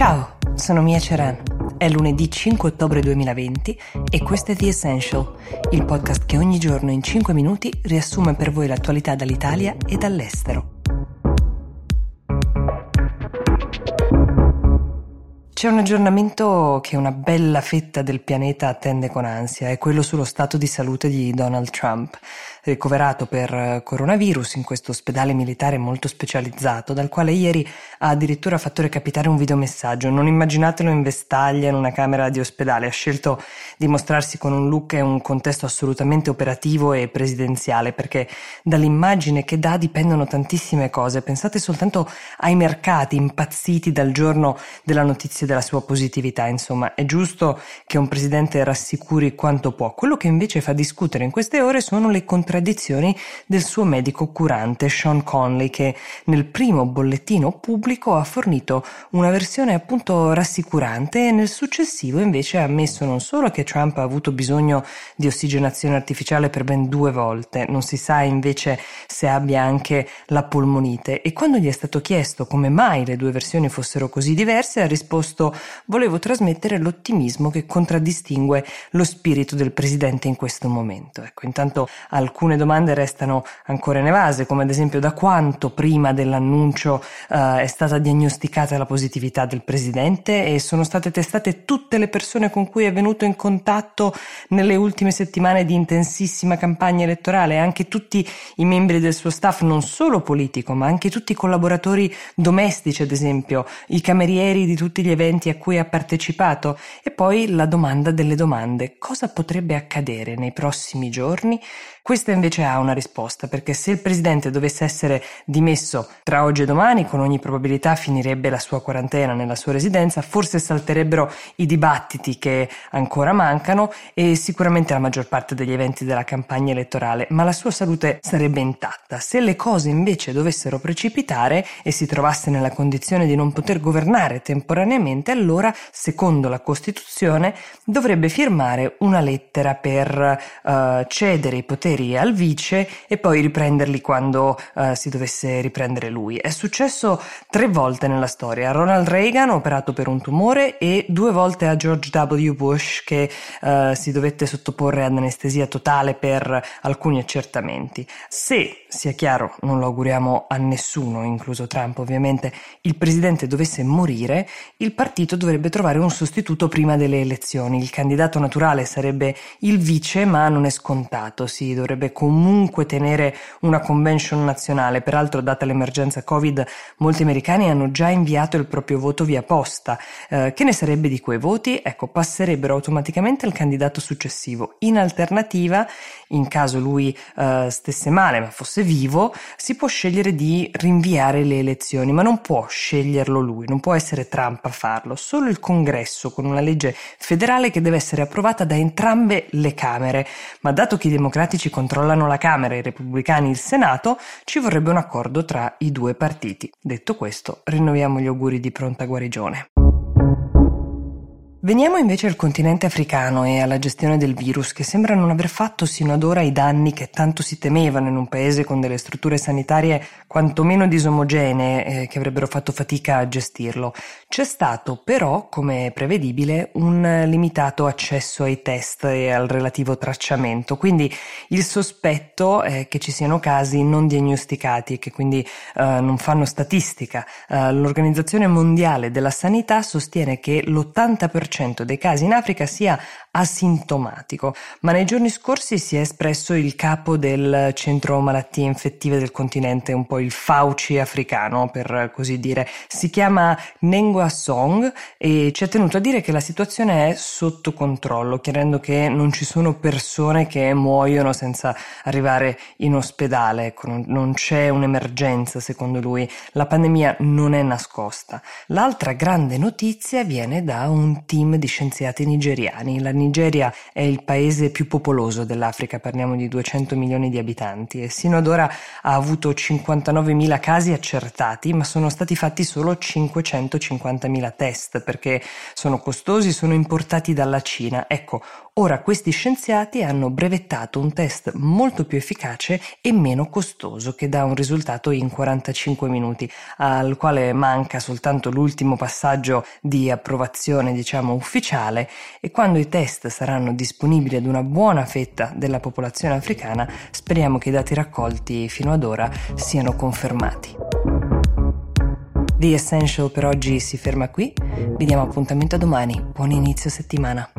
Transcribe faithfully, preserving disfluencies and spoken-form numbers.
Ciao, sono Mia Ceran. È lunedì cinque ottobre duemilaventi e questo è The Essential, il podcast che ogni giorno in cinque minuti riassume per voi l'attualità dall'Italia e dall'estero. C'è un aggiornamento che una bella fetta del pianeta attende con ansia, è quello sullo stato di salute di Donald Trump, ricoverato per coronavirus in questo ospedale militare molto specializzato, dal quale ieri ha addirittura fatto recapitare un videomessaggio. Non immaginatelo in vestaglia in una camera di ospedale, ha scelto di mostrarsi con un look e un contesto assolutamente operativo e presidenziale, perché dall'immagine che dà dipendono tantissime cose. Pensate soltanto ai mercati impazziti dal giorno della notizia della sua positività. Insomma, è giusto che un presidente rassicuri quanto può. Quello che invece fa discutere in queste ore sono le contraddizioni del suo medico curante Sean Conley, che nel primo bollettino pubblico ha fornito una versione appunto rassicurante e nel successivo invece ha ammesso non solo che Trump ha avuto bisogno di ossigenazione artificiale per ben due volte, non si sa invece se abbia anche la polmonite, e quando gli è stato chiesto come mai le due versioni fossero così diverse ha risposto: volevo trasmettere l'ottimismo che contraddistingue lo spirito del presidente in questo momento. Ecco, intanto alcune domande restano ancora inevase, come ad esempio da quanto prima dell'annuncio eh, è stata diagnosticata la positività del presidente e sono state testate tutte le persone con cui è venuto in contatto nelle ultime settimane di intensissima campagna elettorale, anche tutti i membri del suo staff, non solo politico, ma anche tutti i collaboratori domestici, ad esempio, i camerieri di tutti gli eventi a cui ha partecipato. E poi la domanda delle domande: cosa potrebbe accadere nei prossimi giorni? Questa invece ha una risposta, perché se il presidente dovesse essere dimesso tra oggi e domani, con ogni probabilità finirebbe la sua quarantena nella sua residenza, forse salterebbero i dibattiti che ancora mancano e sicuramente la maggior parte degli eventi della campagna elettorale, ma la sua salute sarebbe intatta. Se le cose invece dovessero precipitare e si trovasse nella condizione di non poter governare temporaneamente, allora, secondo la Costituzione, dovrebbe firmare una lettera per eh, cedere i poteri al vice e poi riprenderli quando eh, si dovesse riprendere lui. È successo tre volte nella storia: a Ronald Reagan, operato per un tumore, e due volte a George W. Bush, che eh, si dovette sottoporre ad anestesia totale per alcuni accertamenti. Se, sia chiaro, non lo auguriamo a nessuno, incluso Trump ovviamente, il presidente dovesse morire, il partito partito dovrebbe trovare un sostituto prima delle elezioni. Il candidato naturale sarebbe il vice, ma non è scontato. Si dovrebbe comunque tenere una convention nazionale. Peraltro, data l'emergenza Covid, molti americani hanno già inviato il proprio voto via posta. Eh, che ne sarebbe di quei voti? Ecco, passerebbero automaticamente al candidato successivo. In alternativa, in caso lui eh, stesse male ma fosse vivo, si può scegliere di rinviare le elezioni, ma non può sceglierlo lui, non può essere Trump a farlo. Solo il Congresso, con una legge federale che deve essere approvata da entrambe le Camere, ma dato che i democratici controllano la Camera e i repubblicani il Senato, ci vorrebbe un accordo tra i due partiti. Detto questo, rinnoviamo gli auguri di pronta guarigione. Veniamo invece al continente africano e alla gestione del virus, che sembra non aver fatto sino ad ora i danni che tanto si temevano in un paese con delle strutture sanitarie quantomeno disomogenee eh, che avrebbero fatto fatica a gestirlo. C'è stato però, come prevedibile, un limitato accesso ai test e al relativo tracciamento, quindi il sospetto è che ci siano casi non diagnosticati e che quindi eh, non fanno statistica. Eh, l'Organizzazione Mondiale della Sanità sostiene che l'ottanta per cento dei casi in Africa sia asintomatico, ma nei giorni scorsi si è espresso il capo del centro malattie infettive del continente, un po' il Fauci africano per così dire. Si chiama Nengua Song e ci ha tenuto a dire che la situazione è sotto controllo, chiarendo che non ci sono persone che muoiono senza arrivare in ospedale, non c'è un'emergenza secondo lui, la pandemia non è nascosta. L'altra grande notizia viene da un team team di scienziati nigeriani. La Nigeria è il paese più popoloso dell'Africa, parliamo di duecento milioni di abitanti, e sino ad ora ha avuto cinquantanovemila casi accertati, ma sono stati fatti solo cinquecentocinquantamila test perché sono costosi, sono importati dalla Cina. Ecco, ora questi scienziati hanno brevettato un test molto più efficace e meno costoso che dà un risultato in quarantacinque minuti, al quale manca soltanto l'ultimo passaggio di approvazione, diciamo, ufficiale, e quando i test saranno disponibili ad una buona fetta della popolazione africana speriamo che i dati raccolti fino ad ora siano confermati. The Essential per oggi si ferma qui, vi diamo appuntamento a domani, buon inizio settimana.